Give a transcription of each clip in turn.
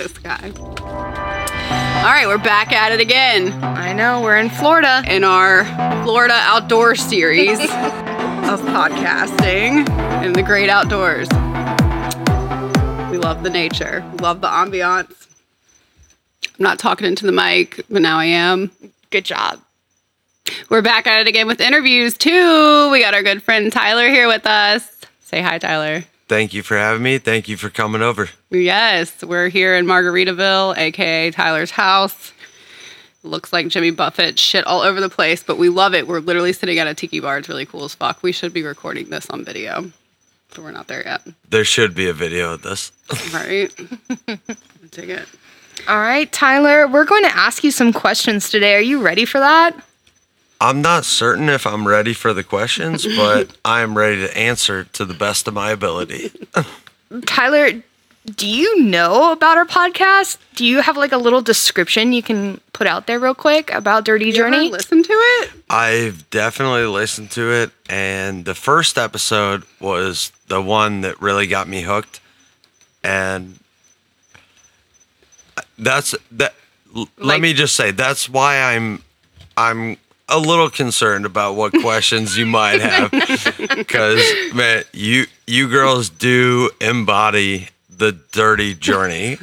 this guy. All right, we're back at it again. I know, we're in Florida. In our Florida outdoor series of podcasting in the great outdoors. We love the nature, love the ambiance. I'm not talking into the mic, but now I am. Good job. We're back at it again with interviews, too. We got our good friend Tyler here with us. Say hi, Tyler. Thank you for having me. Thank you for coming over. Yes, we're here in Margaritaville, a.k.a. Tyler's house. Looks like Jimmy Buffett shit all over the place, but we love it. We're literally sitting at a tiki bar. It's really cool as fuck. We should be recording this on video, but we're not there yet. There should be a video of this. Right? Dig it. All right, Tyler, we're going to ask you some questions today. Are you ready for that? I'm not certain if I'm ready for the questions, but I'm ready to answer to the best of my ability. Tyler, do you know about our podcast? Do you have like a little description you can put out there real quick about Dirty Journey? You ever listen to it? I've definitely listened to it, and the first episode was the one that really got me hooked, and that's that. Let me just say that's why I'm a little concerned about what questions you might have, because man, you girls do embody the dirty journey,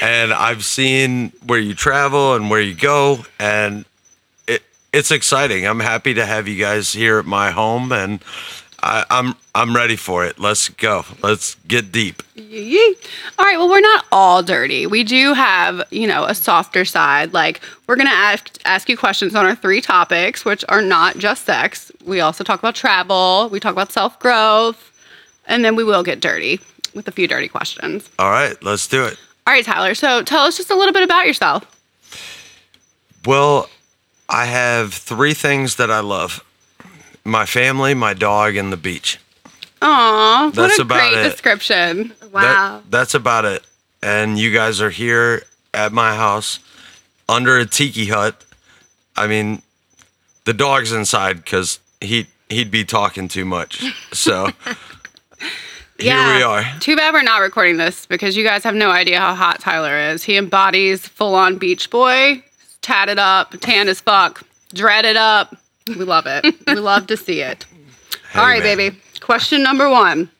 and I've seen where you travel and where you go, and it's exciting. I'm happy to have you guys here at my home, and I'm ready for it. Let's go. Let's get deep. All right. Well, we're not all dirty. We do have, a softer side. Like, we're going to ask you questions on our three topics, which are not just sex. We also talk about travel. We talk about self-growth. And then we will get dirty with a few dirty questions. All right. Let's do it. All right, Tyler. So tell us just a little bit about yourself. Well, I have three things that I love. My family, my dog, and the beach. Aw, what a great description. Wow. That's about it. And you guys are here at my house under a tiki hut. I mean, the dog's inside because he'd be talking too much. So here we are. Too bad we're not recording this because you guys have no idea how hot Tyler is. He embodies full-on beach boy, tatted up, tan as fuck, dreaded up. We love it. We love to see it. Hey, all right, man. Baby. Question number one.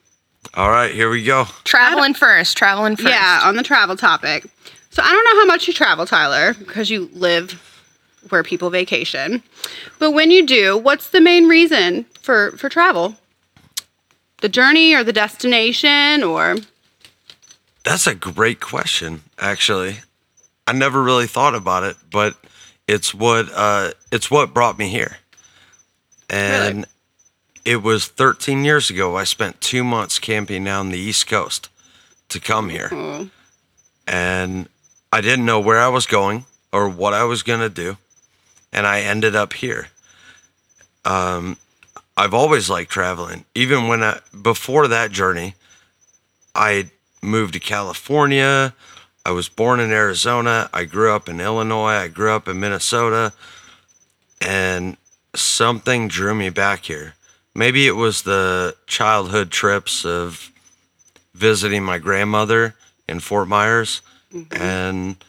All right, here we go. Traveling first. Yeah, on the travel topic. So I don't know how much you travel, Tyler, because you live where people vacation. But when you do, what's the main reason for travel? The journey or the destination or? That's a great question, actually. I never really thought about it, but it's what brought me here. And really? It was 13 years ago. I spent 2 months camping down the East Coast to come here. Mm-hmm. And I didn't know where I was going or what I was going to do. And I ended up here. I've always liked traveling. Even before that journey, I moved to California. I was born in Arizona. I grew up in Illinois. I grew up in Minnesota. And something drew me back here. Maybe it was the childhood trips of visiting my grandmother in Fort Myers, mm-hmm. and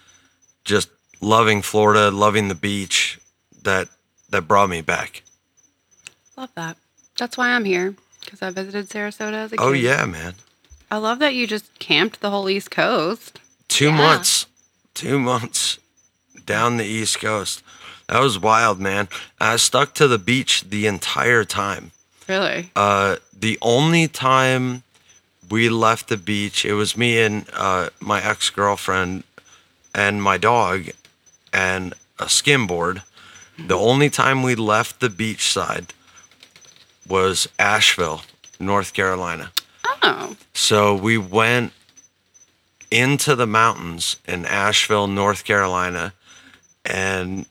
just loving Florida, loving the beach, that brought me back. Love that. That's why I'm here, because I visited Sarasota as a kid. Oh, yeah, man. I love that you just camped the whole East Coast. Two months down the East Coast. That was wild, man. I stuck to the beach the entire time. Really? The only time we left the beach, it was me and my ex-girlfriend and my dog and a skimboard. The only time we left the beach side was Asheville, North Carolina. Oh. So we went into the mountains in Asheville, North Carolina, and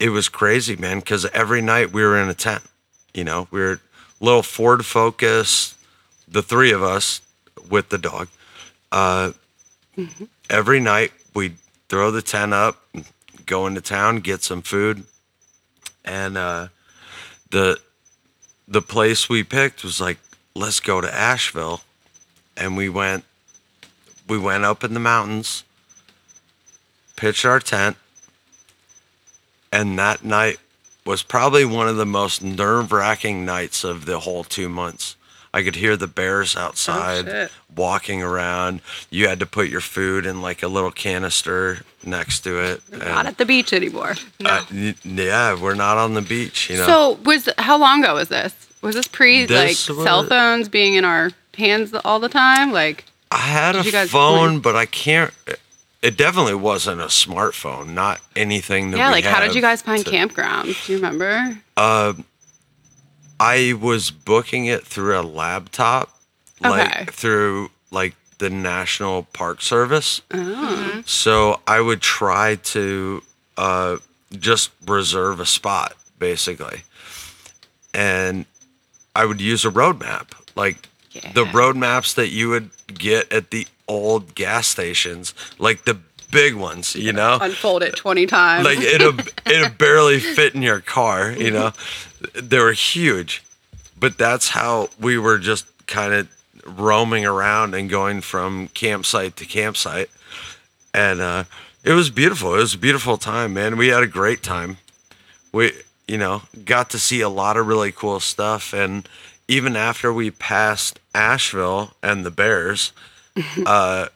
it was crazy, man, because every night we were in a tent. We were little Ford Focus, the three of us with the dog. Mm-hmm. Every night we'd throw the tent up, go into town, get some food. And the place we picked was like, let's go to Asheville. And we went we went up in the mountains, pitched our tent, and that night was probably one of the most nerve-wracking nights of the whole 2 months. I could hear the bears outside walking around. You had to put your food in like a little canister next to it. Not at the beach anymore. No. Yeah, we're not on the beach, you know. So how long ago was this? Was this cell phones being in our hands all the time? Like I had a phone, but I can't. It definitely wasn't a smartphone. Not anything that. Yeah, like how did you guys find campgrounds? Do you remember? I was booking it through a laptop, through like the National Park Service. Oh. So I would try to just reserve a spot, basically. And I would use a road map, like the road maps that you would get at the old gas stations, like the big ones, you know? Unfold it 20 times. Like it'll barely fit in your car, you know? They were huge, but that's how we were just kind of roaming around and going from campsite to campsite. And it was beautiful. It was a beautiful time, man. We had a great time. We, you know, got to see a lot of really cool stuff. And even after we passed Asheville and the bears, I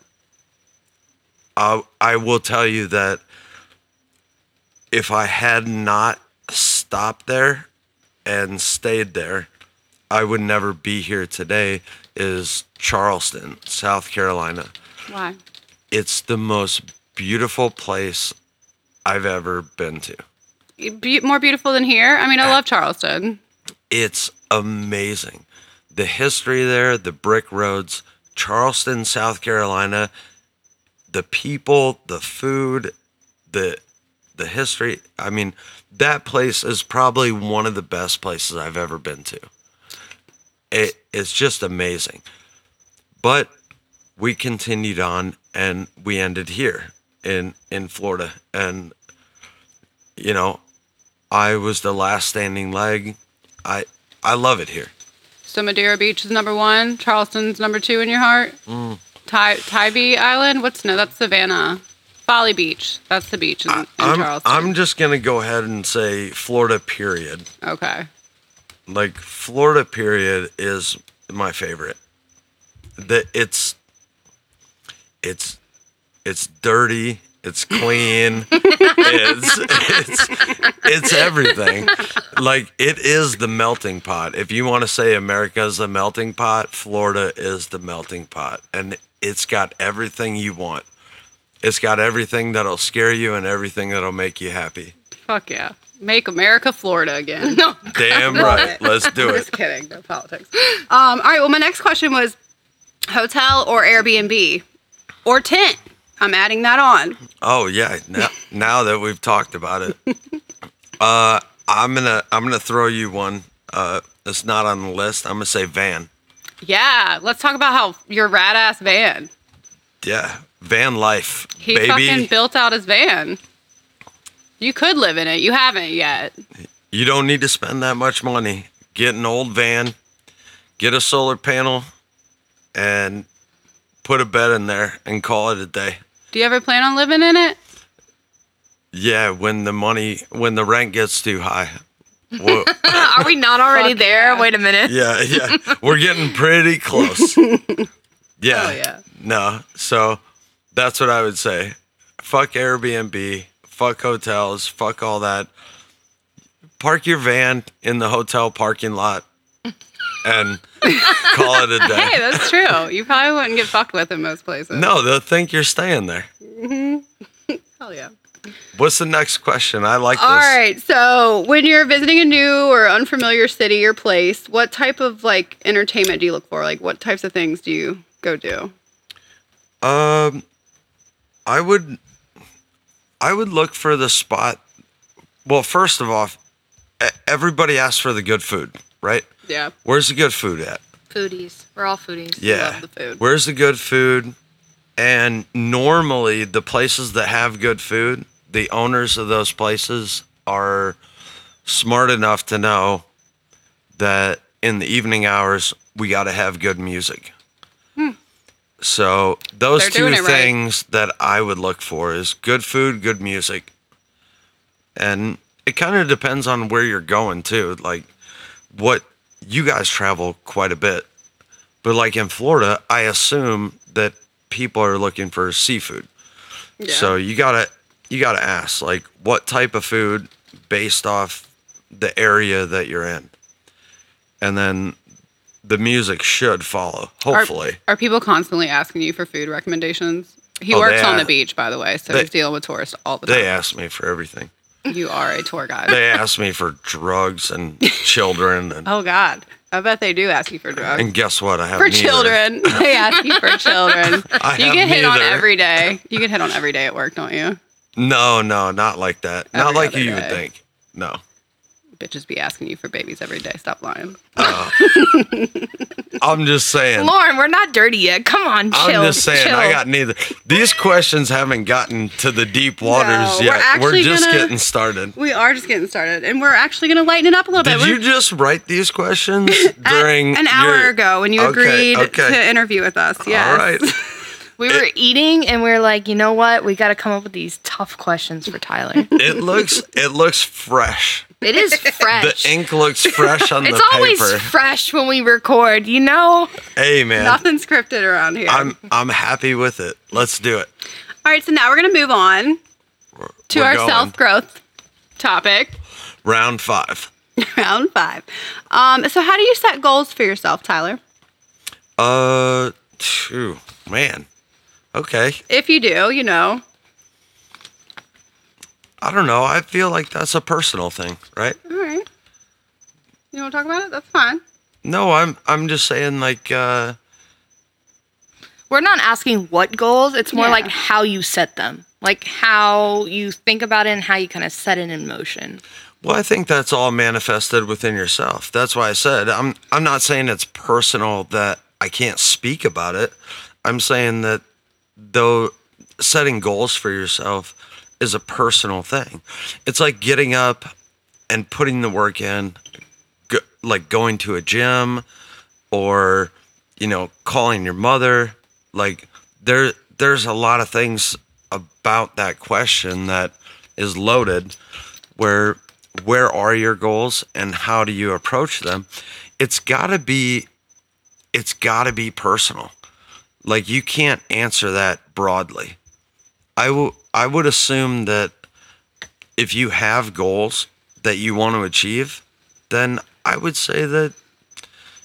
will tell you that if I had not stopped there and stayed there, I would never be here today, is Charleston, South Carolina. Why? It's the most beautiful place I've ever been to. More beautiful than here? I mean, I love Charleston. It's amazing. The history there, the brick roads, Charleston, South Carolina, the people, the food, the history. I mean, that place is probably one of the best places I've ever been to. It's just amazing. But we continued on, and we ended here in Florida. And, you know, I was the last standing leg. I love it here. So Madeira Beach is number one. Charleston's number two in your heart. Mm. Tybee Island? That's Savannah. Folly Beach. That's the beach in Charleston. I'm just going to go ahead and say Florida, period. Okay. Like, Florida, period, is my favorite. It's dirty. It's clean. It's everything. Like, it is the melting pot. If you want to say America's the melting pot, Florida is the melting pot. And it's got everything you want. It's got everything that'll scare you and everything that'll make you happy. Fuck yeah. Make America Florida again. No, damn right. Let's do it. Just kidding. No politics. All right. Well, my next question was hotel or Airbnb or tent. I'm adding that on. Oh, yeah. Now that we've talked about it, I'm gonna throw you one that's not on the list. I'm going to say van. Yeah. Let's talk about how your rad-ass van. Yeah. Van life, baby. He fucking built out his van. You could live in it. You haven't yet. You don't need to spend that much money. Get an old van, get a solar panel, and put a bed in there and call it a day. Do you ever plan on living in it? Yeah, when the rent gets too high. Are we not already there? Yeah. Wait a minute. Yeah. We're getting pretty close. Yeah. Oh, yeah. No, so... That's what I would say. Fuck Airbnb, fuck hotels, fuck all that. Park your van in the hotel parking lot and call it a day. Hey, that's true. You probably wouldn't get fucked with in most places. No, they'll think you're staying there. Mm-hmm. Hell yeah. What's the next question? I like this. All right. So when you're visiting a new or unfamiliar city or place, what type of like entertainment do you look for? Like what types of things do you go do? I would look for the spot. Well, first of all, everybody asks for the good food, right? Yeah. Where's the good food at? Foodies. We're all foodies. Yeah. We love the food. Where's the good food? And normally the places that have good food, the owners of those places are smart enough to know that in the evening hours, we got to have good music. So those two things that I would look for is good food, good music. And it kind of depends on where you're going too. Like what you guys travel quite a bit, but like in Florida, I assume that people are looking for seafood. Yeah. So you gotta ask like what type of food based off the area that you're in. And then the music should follow, hopefully. Are people constantly asking you for food recommendations? He works on the beach, by the way, so he's dealing with tourists all the time. They ask me for everything. You are a tour guide. They ask me for drugs and children. And, oh, God. I bet they do ask you for drugs. And guess what? I have for neither. Children. They ask you for children. You get hit on every day. You get hit on every day at work, don't you? No, not like that. Every not like you would think. No. Bitches be asking you for babies every day. Stop lying. I'm just saying. Lauren, we're not dirty yet. Come on, chill. I'm just saying, chill. I got neither. These questions haven't gotten to the deep waters yet. We're just getting started. We are just getting started, and we're actually going to lighten it up a little bit. Did you just write these questions during an hour ago when you agreed to interview with us? Yeah. All right. We were eating, and we were like, you know what? We got to come up with these tough questions for Tyler. It looks fresh. It is fresh. The ink looks fresh on the paper. It's always fresh when we record, you know? Hey, man. Nothing scripted around here. I'm happy with it. Let's do it. All right, so now we're going to move on to our self-growth topic. Round five. Round five. So how do you set goals for yourself, Tyler? Man. Okay. If you do, you know. I don't know. I feel like that's a personal thing, right? All right. You want to talk about it? That's fine. No, I'm just saying like... We're not asking what goals. It's more like how you set them. Like how you think about it and how you kind of set it in motion. Well, I think that's all manifested within yourself. That's why I said I'm not saying it's personal that I can't speak about it. I'm saying that though setting goals for yourself is a personal thing. It's like getting up and putting the work in, like going to a gym or, you know, calling your mother. Like there's a lot of things about that question that is loaded where are your goals and how do you approach them? It's got to be personal. Like you can't answer that broadly. I would assume that if you have goals that you want to achieve, then I would say that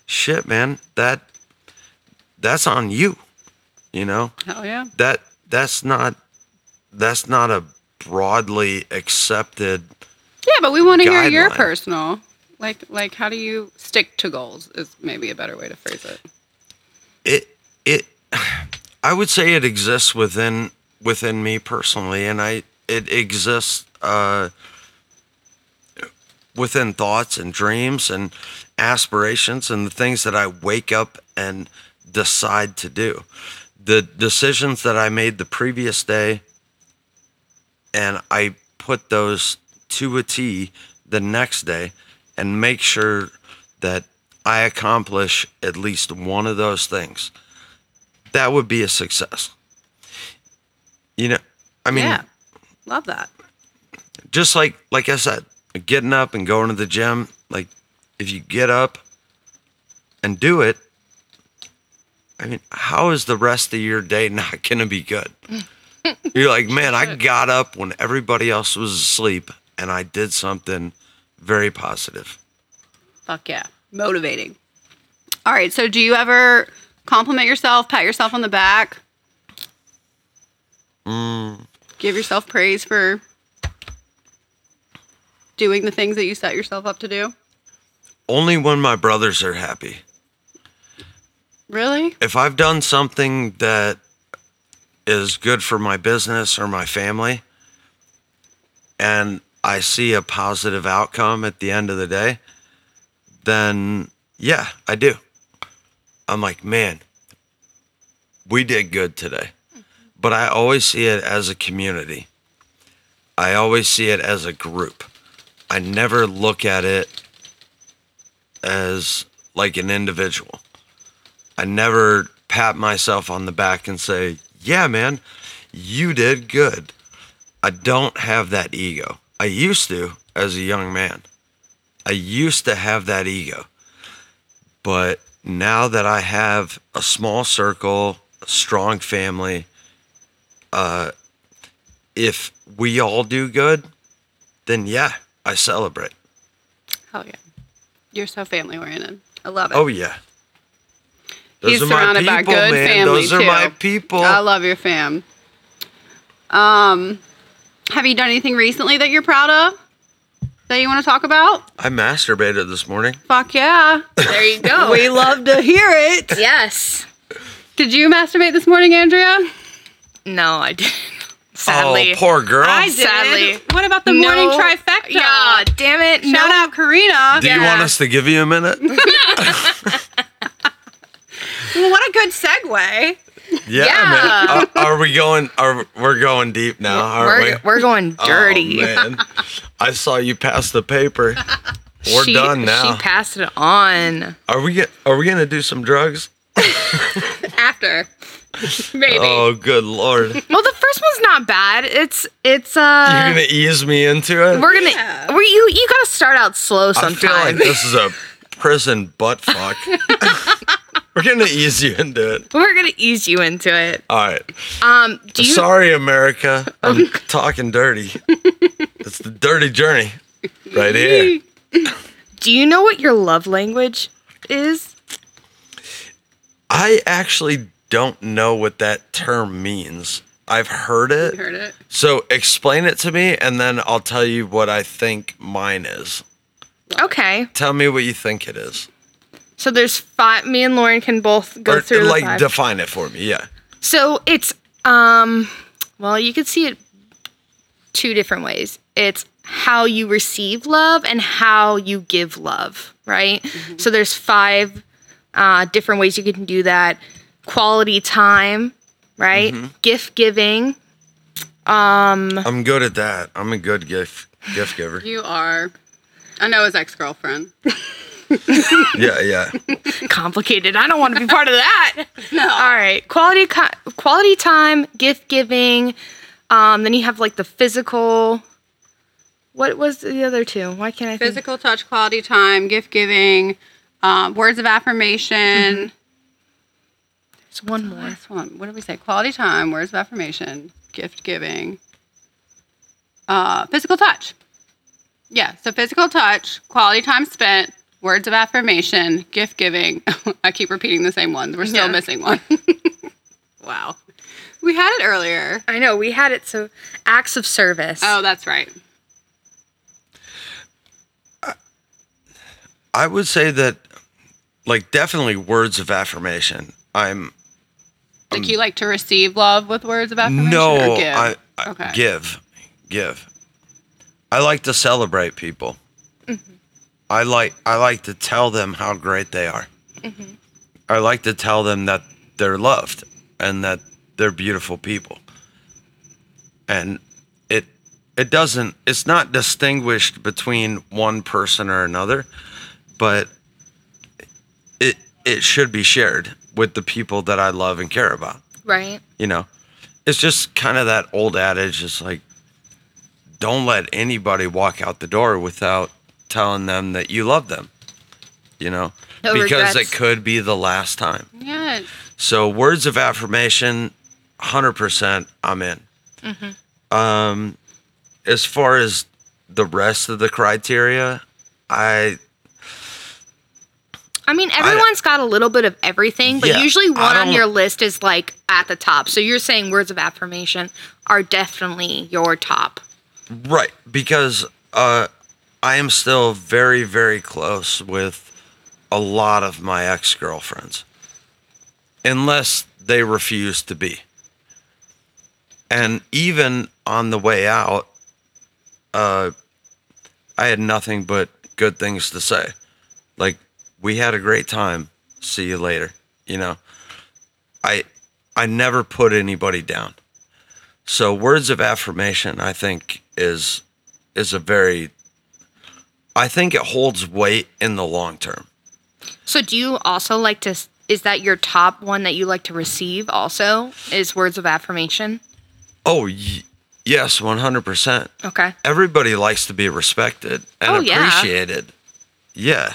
shit, man, that's on you, you know? Hell yeah. That's not a broadly accepted. Yeah, but we want to hear your personal. Like how do you stick to goals is maybe a better way to phrase it. I would say it exists within me personally, and it exists within thoughts and dreams and aspirations and the things that I wake up and decide to do. The decisions that I made the previous day, and I put those to a T the next day and make sure that I accomplish at least one of those things. That would be a success. You know, I mean... Yeah, love that. Just like I said, getting up and going to the gym, like, if you get up and do it, I mean, how is the rest of your day not going to be good? You're like, man, I got up when everybody else was asleep, and I did something very positive. Fuck yeah. Motivating. All right, so do you ever... compliment yourself, pat yourself on the back, give yourself praise for doing the things that you set yourself up to do? Only when my brothers are happy. Really? If I've done something that is good for my business or my family and I see a positive outcome at the end of the day, then yeah, I do. I'm like, man, we did good today. But I always see it as a community. I always see it as a group. I never look at it as like an individual. I never pat myself on the back and say, yeah, man, you did good. I don't have that ego. I used to as a young man. I used to have that ego. But now that I have a small circle, a strong family, if we all do good, then yeah, I celebrate. Hell yeah. You're so family-oriented. I love it. Oh, yeah. He's surrounded by good family, too. Those are my people. I love your fam. Have you done anything recently that you're proud of? That you want to talk about? I masturbated this morning. Fuck yeah. There you go. We love to hear it. Yes. Did you masturbate this morning, Andrea? No, I didn't. Sadly. Oh, poor girl. I did. Sadly. What about the morning trifecta? Yeah, damn it. Shout out Karina. Do you want us to give you a minute? Well, what a good segue. Yeah. Man. Are we going? We're going deep now, aren't we? We're going dirty. Oh, man. I saw you pass the paper. We're done now. She passed it on. Are we gonna do some drugs? After, maybe. Oh, good Lord. Well, the first one's not bad. It's. You're gonna ease me into it. We're gonna. Yeah. You gotta start out slow sometime. I feel like this is a prison butt fuck. We're gonna ease you into it. All right. Sorry, America. I'm talking dirty. It's the dirty journey, right here. Do you know what your love language is? I actually don't know what that term means. I've heard it. So explain it to me, and then I'll tell you what I think mine is. Okay. Tell me what you think it is. So there's five. Me and Lauren can both go through. Like, the five. Define it for me, yeah. So it's well, you could see it two different ways. It's how you receive love and how you give love, right? Mm-hmm. So there's five different ways you can do that: quality time, right? Mm-hmm. Gift giving. I'm good at that. I'm a good gift giver. You are. I know his ex-girlfriend. yeah. Complicated. I don't want to be part of that. No. All right. Quality time, gift giving. Then you have like the physical. What was the other two? Why can't I think? Physical touch, quality time, gift giving, words of affirmation. Mm-hmm. There's one more. Last one. What did we say? Quality time, words of affirmation, gift giving, physical touch. Yeah. So physical touch, quality time spent. Words of affirmation, gift giving. I keep repeating the same ones. We're still missing one. Wow. We had it earlier. I know. We had it. So acts of service. Oh, that's right. I would say that, like, definitely words of affirmation. I'm like, you like to receive love with words of affirmation? No. Or give? I give. I like to celebrate people. Mm-hmm. I like to tell them how great they are. Mm-hmm. I like to tell them that they're loved and that they're beautiful people. And it's not distinguished between one person or another, but it should be shared with the people that I love and care about. Right. You know, it's just kind of that old adage. It's like, don't let anybody walk out the door without telling them that you love them, you know, no because regrets. It could be the last time. Yeah. So words of affirmation, 100%, I'm in. Mm-hmm. As far as the rest of the criteria, I mean, everyone's got a little bit of everything, but usually one on your list is like at the top. So you're saying words of affirmation are definitely your top. Right. Because, I am still very, very close with a lot of my ex-girlfriends, unless they refuse to be. And even on the way out, I had nothing but good things to say. Like, we had a great time. See you later. You know, I never put anybody down. So words of affirmation, I think, is a very... I think it holds weight in the long term. So do you also like to is that your top one that you like to receive also is words of affirmation? Oh, yes, 100%. Okay. Everybody likes to be respected and appreciated. Yeah.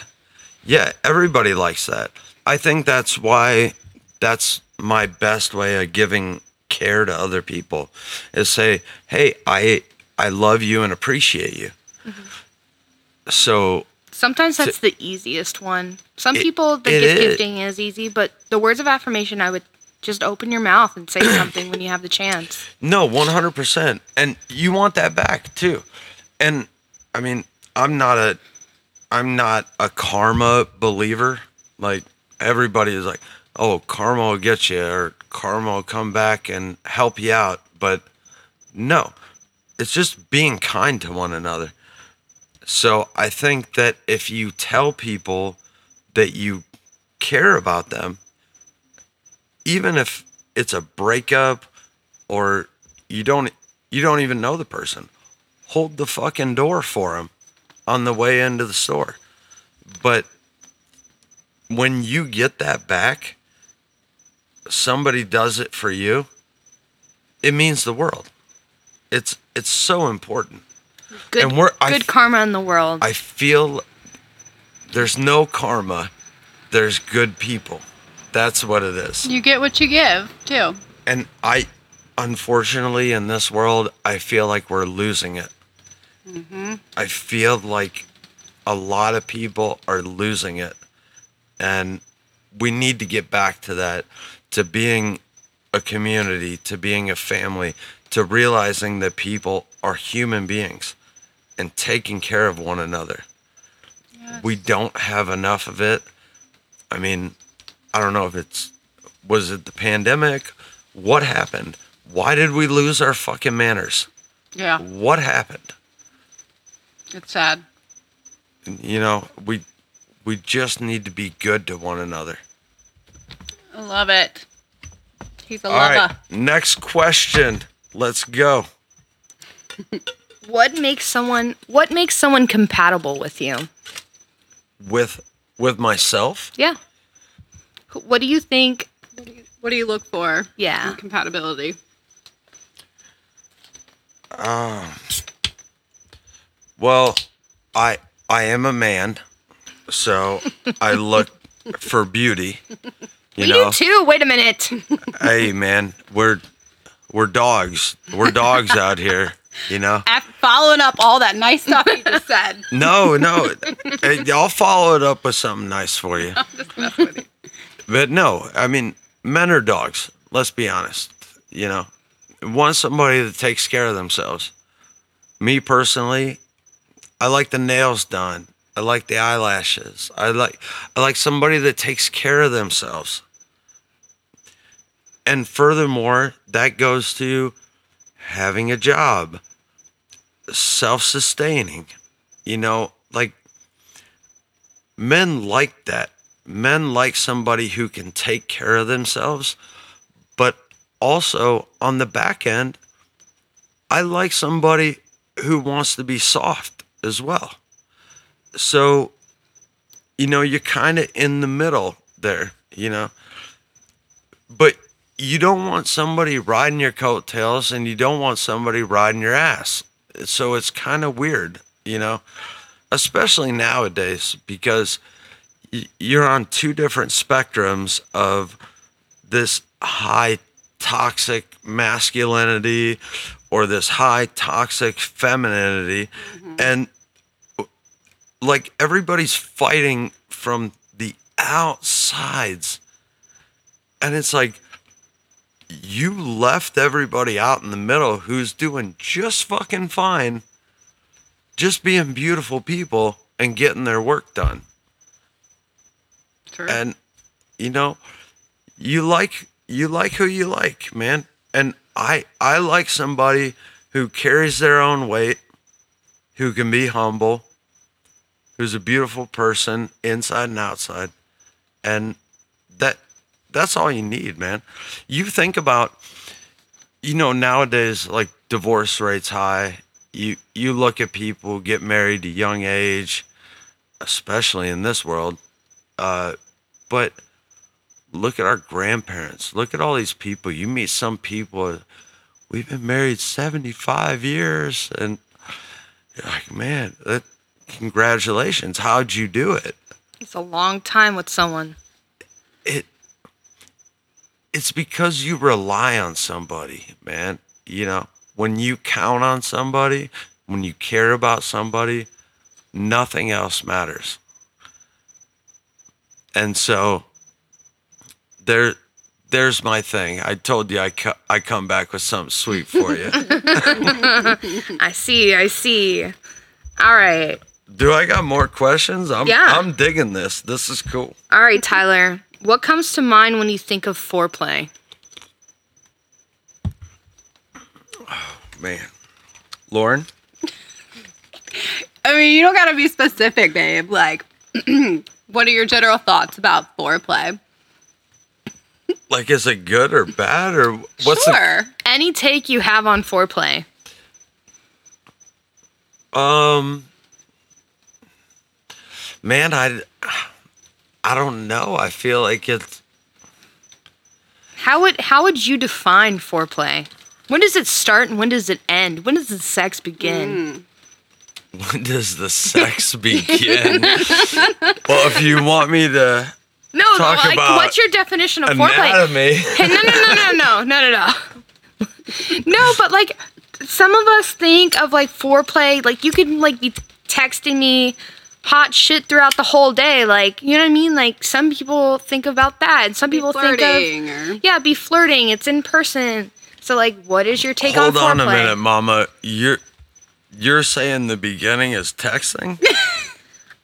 Yeah, everybody likes that. I think that's why that's my best way of giving care to other people is say, hey, I love you and appreciate you. Mm-hmm. So sometimes that's the easiest one. Some people, the gift gifting is easy, but the words of affirmation, I would just open your mouth and say something when you have the chance. No, 100%. And you want that back too. And I mean, I'm not a karma believer. Like everybody is like, oh, karma will get you or karma will come back and help you out. But no, it's just being kind to one another. So I think that if you tell people that you care about them, even if it's a breakup or you don't even know the person, hold the fucking door for them on the way into the store. But when you get that back, somebody does it for you, it means the world. It's so important. Good karma in the world. I feel there's no karma. There's good people. That's what it is. You get what you give, too. And unfortunately, in this world, I feel like we're losing it. Mm-hmm. I feel like a lot of people are losing it. And we need to get back to that, to being a community, to being a family, to realizing that people are human beings and taking care of one another. Yes. We don't have enough of it. I mean, I don't know if was it the pandemic? What happened? Why did we lose our fucking manners? Yeah. What happened? It's sad. You know, we just need to be good to one another. I love it. He's a lover. All right, next question. Let's go. What makes someone compatible with you? With myself? Yeah. What do you think? What do you look for? Yeah. In compatibility. Well, I am a man, so I look for beauty. You do too. Wait a minute. Hey, man, we're dogs. We're dogs out here. You know. After following up all that nice stuff you just said. No. I'll follow it up with something nice for you. I'm just messing with you. But no, I mean, men are dogs. Let's be honest. You know, want somebody that takes care of themselves. Me personally, I like the nails done. I like the eyelashes. I like somebody that takes care of themselves. And furthermore, that goes to having a job, self-sustaining. You know, like men like that. Men like somebody who can take care of themselves, but also on the back end, I like somebody who wants to be soft as well. So, you know, you're kind of in the middle there, you know, but you don't want somebody riding your coattails and you don't want somebody riding your ass. So it's kind of weird, you know, especially nowadays because you're on two different spectrums of this high toxic masculinity or this high toxic femininity. Mm-hmm. And like everybody's fighting from the outsides. And it's like you left everybody out in the middle who's doing just fucking fine, just being beautiful people and getting their work done. Sure. And you know, you like who you like, man. And I like somebody who carries their own weight, who can be humble, who's a beautiful person inside and outside. And that's all you need, man. You think about, you know, nowadays, like divorce rates high. You look at people who get married at a young age, especially in this world. But look at our grandparents, look at all these people. You meet some people, we've been married 75 years, and you're like, man, congratulations. How'd you do it? It's a long time with someone. It's because you rely on somebody, man. You know, when you count on somebody, when you care about somebody, nothing else matters. And so there's my thing. I told you I come back with something sweet for you. I see. All right. Do I got more questions? I'm digging this. This is cool. All right, Tyler. What comes to mind when you think of foreplay? Oh, man. Lauren? I mean, you don't got to be specific, babe. Like, what are your general thoughts about foreplay? Like, is it good or bad or what's Sure. Any take you have on foreplay? Man, I don't know. I feel like it's... How would you define foreplay? When does it start and when does it end? When does the sex begin? When does the sex begin? Well, if you want me to... No, talk like, about what's your definition of foreplay? Anatomy. Hey, no. No, but like some of us think of like foreplay, like you can like be texting me hot shit throughout the whole day, like, you know what I mean? Like some people think about that, and some people think of be flirting. It's in person. So like, what is your take on foreplay? Hold on a minute, Mama. You're saying the beginning is texting?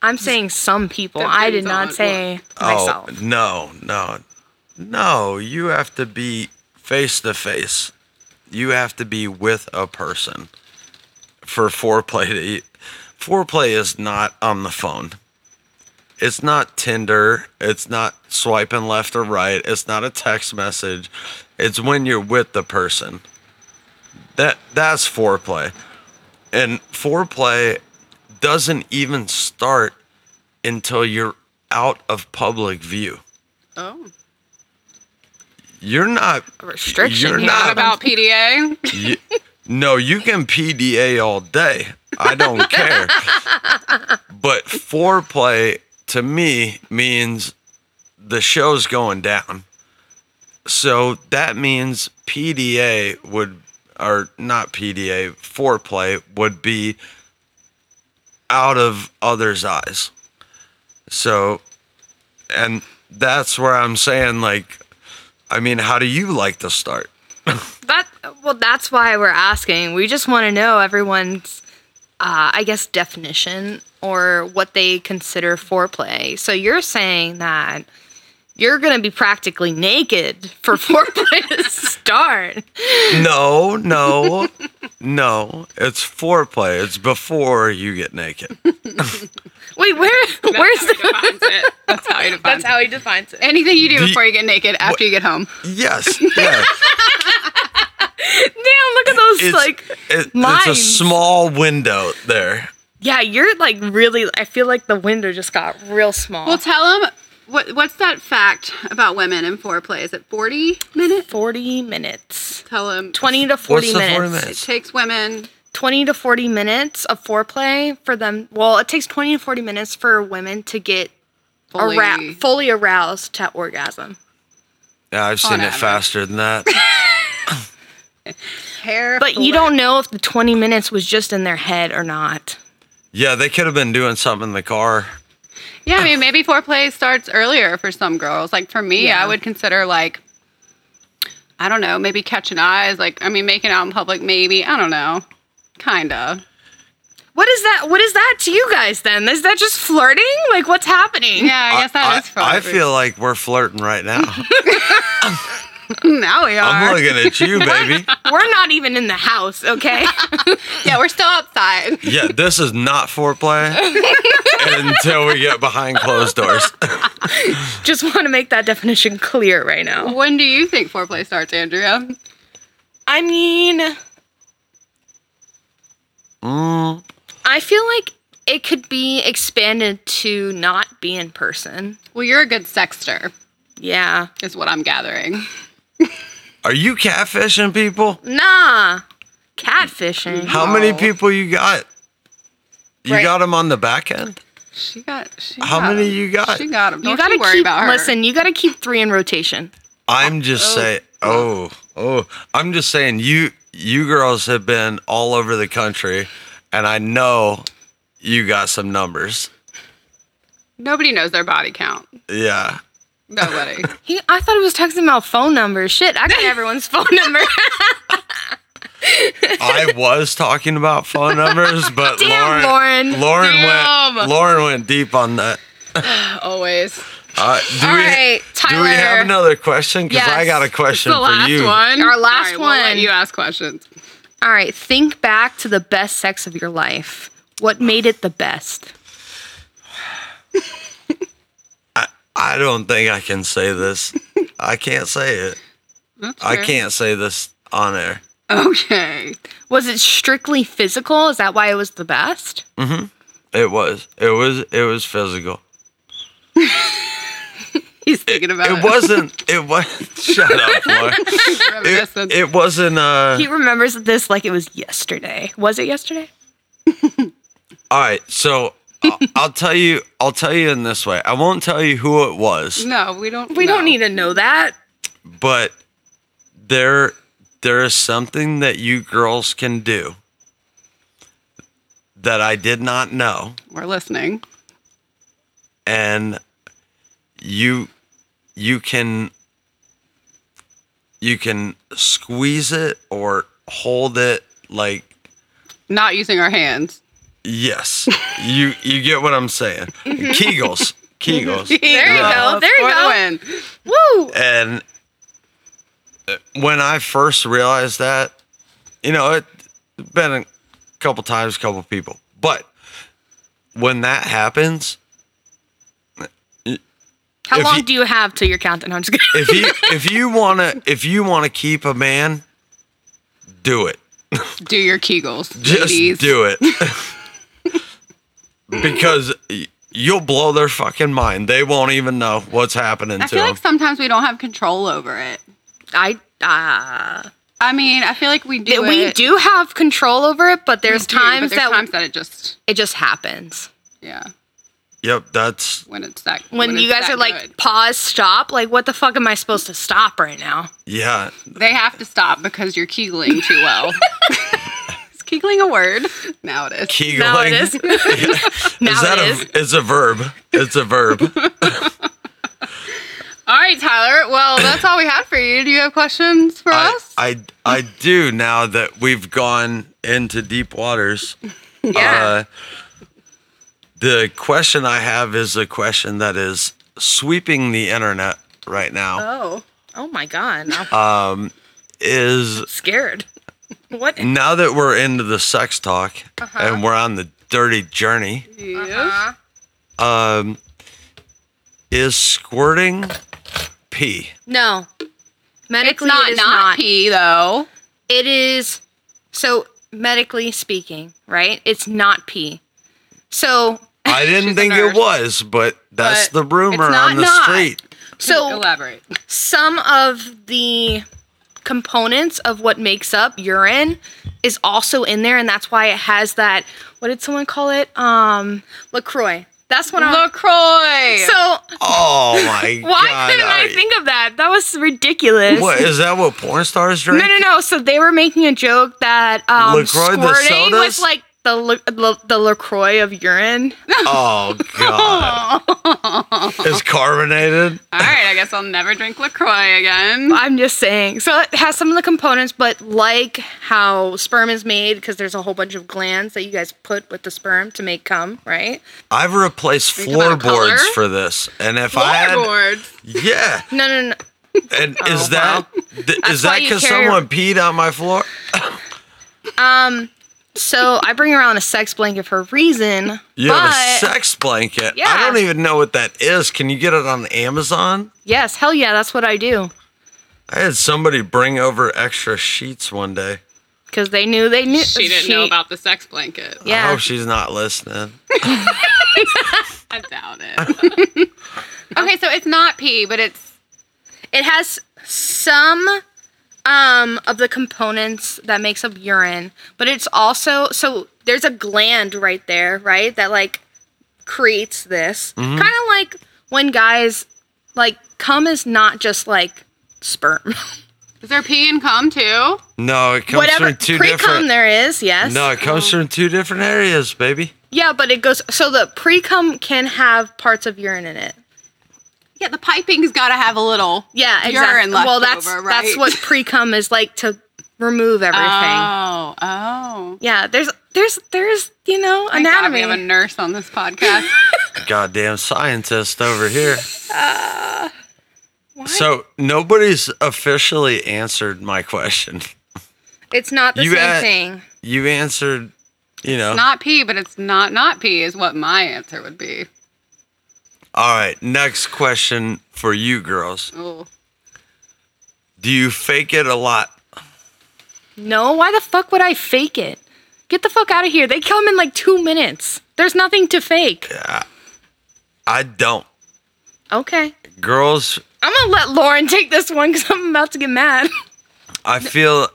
I'm saying some people. I did not say myself. Oh, no. You have to be face to face. You have to be with a person for foreplay to eat. Foreplay is not on the phone. It's not Tinder. It's not swiping left or right. It's not a text message. It's when you're with the person. That's foreplay. And foreplay doesn't even start until you're out of public view. Oh. You're not... A restriction. You're not about PDA? No, you can PDA all day. I don't care. But foreplay, to me, means the show's going down. So that means PDA would... Or not PDA, foreplay would be... out of others' eyes. So, and that's where I'm saying, like, I mean, how do you like to start? That's why we're asking. We just want to know everyone's, definition or what they consider foreplay. So you're saying that you're going to be practically naked for foreplay to start. No. It's foreplay. It's before you get naked. Wait, where's the... That's how he defines it. Anything you do before you get naked, after you get home. Yes. Yeah. Damn, look at those, lines. It's a small window there. Yeah, you're, like, really... I feel like the window just got real small. Well, tell him... What's that fact about women in foreplay? Is it 40 minutes? 40 minutes. Tell them. 20 to 40 minutes. 40 minutes. It takes women 20 to 40 minutes of foreplay for them. Well, it takes 20 to 40 minutes for women to get fully aroused to orgasm. Yeah, I've seen it faster than that. But you don't know if the 20 minutes was just in their head or not. Yeah, they could have been doing something in the car. Yeah, I mean, maybe foreplay starts earlier for some girls. Like, for me, I would consider, like, I don't know, maybe catching eyes. Like, I mean, making out in public, maybe. I don't know. Kind of. What is that to you guys, then? Is that just flirting? Like, what's happening? Yeah, I guess that is flirting. I feel like we're flirting right now. Now we are. I'm looking at you, baby. We're not even in the house, okay? Yeah, we're still outside. Yeah, this is not foreplay until we get behind closed doors. Just want to make that definition clear right now. When do you think foreplay starts, Andrea? I mean... I feel like it could be expanded to not be in person. Well, you're a good sexter. Yeah. Is what I'm gathering. Are you catfishing people? Nah. Catfishing. How many people you got? You got them on the back end? How many you got? She got them. Don't you worry about her. Listen, you got to keep 3 in rotation. I'm just saying. I'm just saying you girls have been all over the country, and I know you got some numbers. Nobody knows their body count. Yeah. Nobody. I thought he was texting about phone numbers. Shit, I got everyone's phone number. I was talking about phone numbers, but Lauren went deep on that. Always. Tyler. Do we have another question? Because I got a question for you. Our last one. We'll let you ask questions. All right. Think back to the best sex of your life. What made it the best? I don't think I can say this. I can't say it. I can't say this on air. Okay. Was it strictly physical? Is that why it was the best? Mm-hmm. It was physical. He's thinking about it. It wasn't. Shut up, Lauren. It wasn't. He remembers this like it was yesterday. Was it yesterday? All right. So I'll tell you in this way. I won't tell you who it was. No, we don't. We don't need to know that. But there is something that you girls can do that I did not know. We're listening. And you can squeeze it or hold it, like, not using our hands. Yes. you get what I'm saying. Kegels. There you go. Woo! And when I first realized that, it's been a couple times, couple people. But when that happens, how long do you have till your countdown? I'm just kidding. If you wanna keep a man, do it. Do your Kegels. Just ladies. Do it. Because you'll blow their fucking mind. They won't even know what's happening to them. I feel like sometimes we don't have control over it. I mean, I feel like we do. We do have control over it, but there's times that it just happens. Yeah. Yep, that's when it's that. When you guys are like, good. Pause, stop. Like, what the fuck am I supposed to stop right now? Yeah. They have to stop because you're Kegling too well. Is Kegling a word? Now it is. Kegling. Now it is. It's a verb. It's a verb. All right, Tyler. Well, that's all we had for you. Do you have questions for us? I do, now that we've gone into deep waters. Yeah. The question I have is a question that is sweeping the internet right now. Oh my God! I'm scared. What? Now that we're into the sex talk and we're on the dirty journey, yes. Is squirting pee? No, medically it's not pee though. It is. So medically speaking, right? It's not pee. So. I didn't think it was, but that's the rumor on the street. So, elaborate. Some of the components of what makes up urine is also in there, and that's why it has that. What did someone call it? LaCroix. That's what LaCroix. So. Oh my God! Why couldn't I think of that? That was ridiculous. What is that? What porn stars drink? No. So they were making a joke that LaCroix, squirting was like. The LaCroix of urine. Oh, God. It's carbonated. All right, I guess I'll never drink LaCroix again. I'm just saying. So it has some of the components, but like how sperm is made, because there's a whole bunch of glands that you guys put with the sperm to make cum, right? I've replaced floorboards for this. And if I had... Floorboards? Yeah. No. And is that because someone peed on my floor? So I bring around a sex blanket for a reason. You have a sex blanket? Yeah. I don't even know what that is. Can you get it on Amazon? Yes. Hell yeah. That's what I do. I had somebody bring over extra sheets one day. Because they knew they knew. She didn't know about the sex blanket. Yeah. I hope she's not listening. I doubt it. Okay, so it's not pee, but it's It has some of the components that makes up urine, but it's also, so there's a gland right there, right, that like creates this. Mm-hmm. Kind of like when guys, like, cum is not just like sperm. Is there pee and cum too? No, it comes from two different. Pre-cum there is, yes. No, it comes from two different areas, baby. Yeah, but it goes. So the pre-cum can have parts of urine in it. Yeah, the piping's got to have a little urine left over, right? That's what pre-cum is like, to remove everything. Oh. Yeah, there's anatomy. God, we have a nurse on this podcast. Goddamn scientist over here. What? So nobody's officially answered my question. It's not the same thing. You answered, It's not pee, but it's not pee is what my answer would be. All right, next question for you girls. Ooh. Do you fake it a lot? No, why the fuck would I fake it? Get the fuck out of here. They come in like 2 minutes. There's nothing to fake. I don't. Okay. Girls... I'm gonna let Lauren take this one because I'm about to get mad. I feel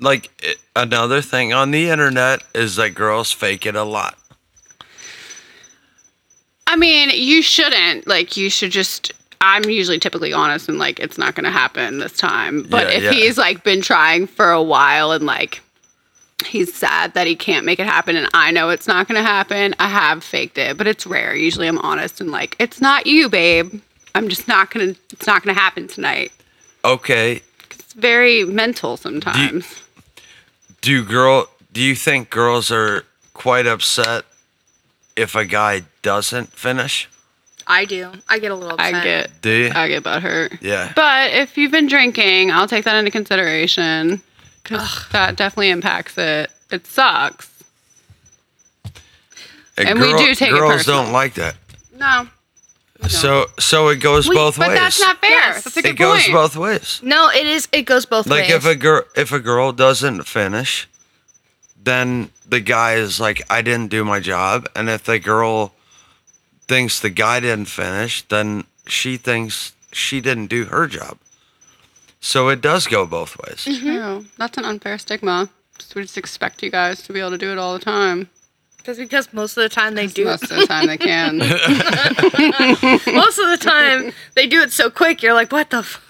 like another thing on the internet is that girls fake it a lot. I mean, you shouldn't. Like, you should just... I'm usually typically honest and, like, it's not gonna happen this time. But if he's, like, been trying for a while and, like, he's sad that he can't make it happen and I know it's not gonna happen, I have faked it. But it's rare. Usually I'm honest and, like, it's not you, babe. I'm just not going to, it's not going to happen tonight. Okay. It's very mental sometimes. Do you think girls are quite upset if a guy doesn't finish? I do. I get a little upset. Do you? I get butthurt. Yeah. But if you've been drinking, I'll take that into consideration because that definitely impacts it. It sucks. And we do take it personally. Girls don't like that. No. No. So it goes both ways. But that's not fair. Yes. That's a good point. It goes both ways. No, it is. It goes both ways. Like if a girl doesn't finish, then the guy is like, I didn't do my job. And if the girl thinks the guy didn't finish, then she thinks she didn't do her job. So it does go both ways. Mm-hmm. That's an unfair stigma. We just expect you guys to be able to do it all the time. That's because most of the time they do. Most of the time they can. Most of the time they do it so quick, you're like, what the fuck?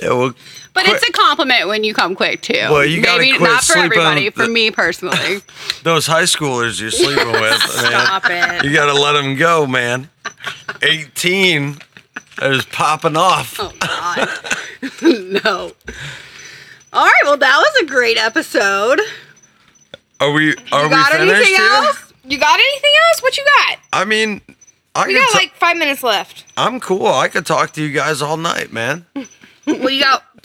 Yeah, well, but it's a compliment when you come quick, too. Well, you got to quit. Not for everybody, for me personally. Those high schoolers you're sleeping with. Stop it. You got to let them go, man. 18, they're just popping off. Oh, God. No. All right, well, that was a great episode. You got anything else? What you got? I mean, we got like 5 minutes left. I'm cool. I could talk to you guys all night, man. Do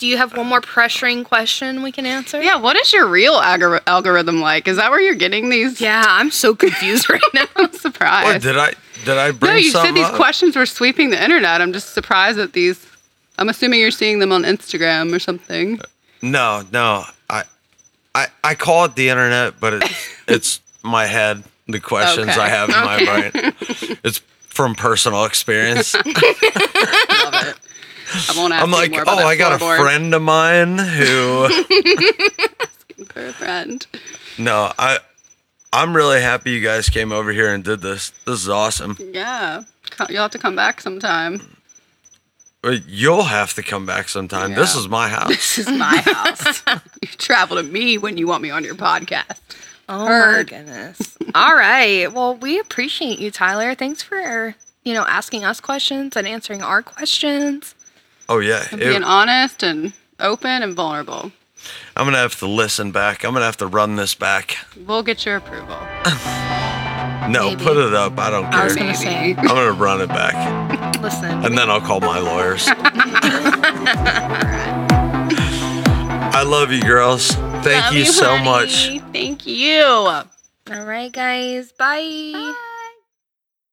you have one more pressuring question we can answer? Yeah, what is your real algorithm like? Is that where you're getting these? Yeah, I'm so confused right now. I'm surprised. What, did I bring some up? No, you said these questions were sweeping the internet. I'm just surprised at these. I'm assuming you're seeing them on Instagram or something. No. I call it the internet, but it's my head, the questions I have in my brain. It's from personal experience. Love it. I won't ask you more about that. I got a friend of mine who... Asking for a friend. No, I'm really happy you guys came over here and did this. This is awesome. Yeah. You'll have to come back sometime. You'll have to come back sometime. Yeah. This is my house. You travel to me when you want me on your podcast. Oh, my goodness. All right. Well, we appreciate you, Tyler. Thanks for, asking us questions and answering our questions. Oh, yeah. And being honest and open and vulnerable. I'm going to have to listen back. I'm going to have to run this back. We'll get your approval. No, maybe. Put it up. I don't care. I was going to say. I'm going to run it back. Listen. And then I'll call my lawyers. I love you, girls. Thank you so much. Thank you. All right, guys. Bye. Bye.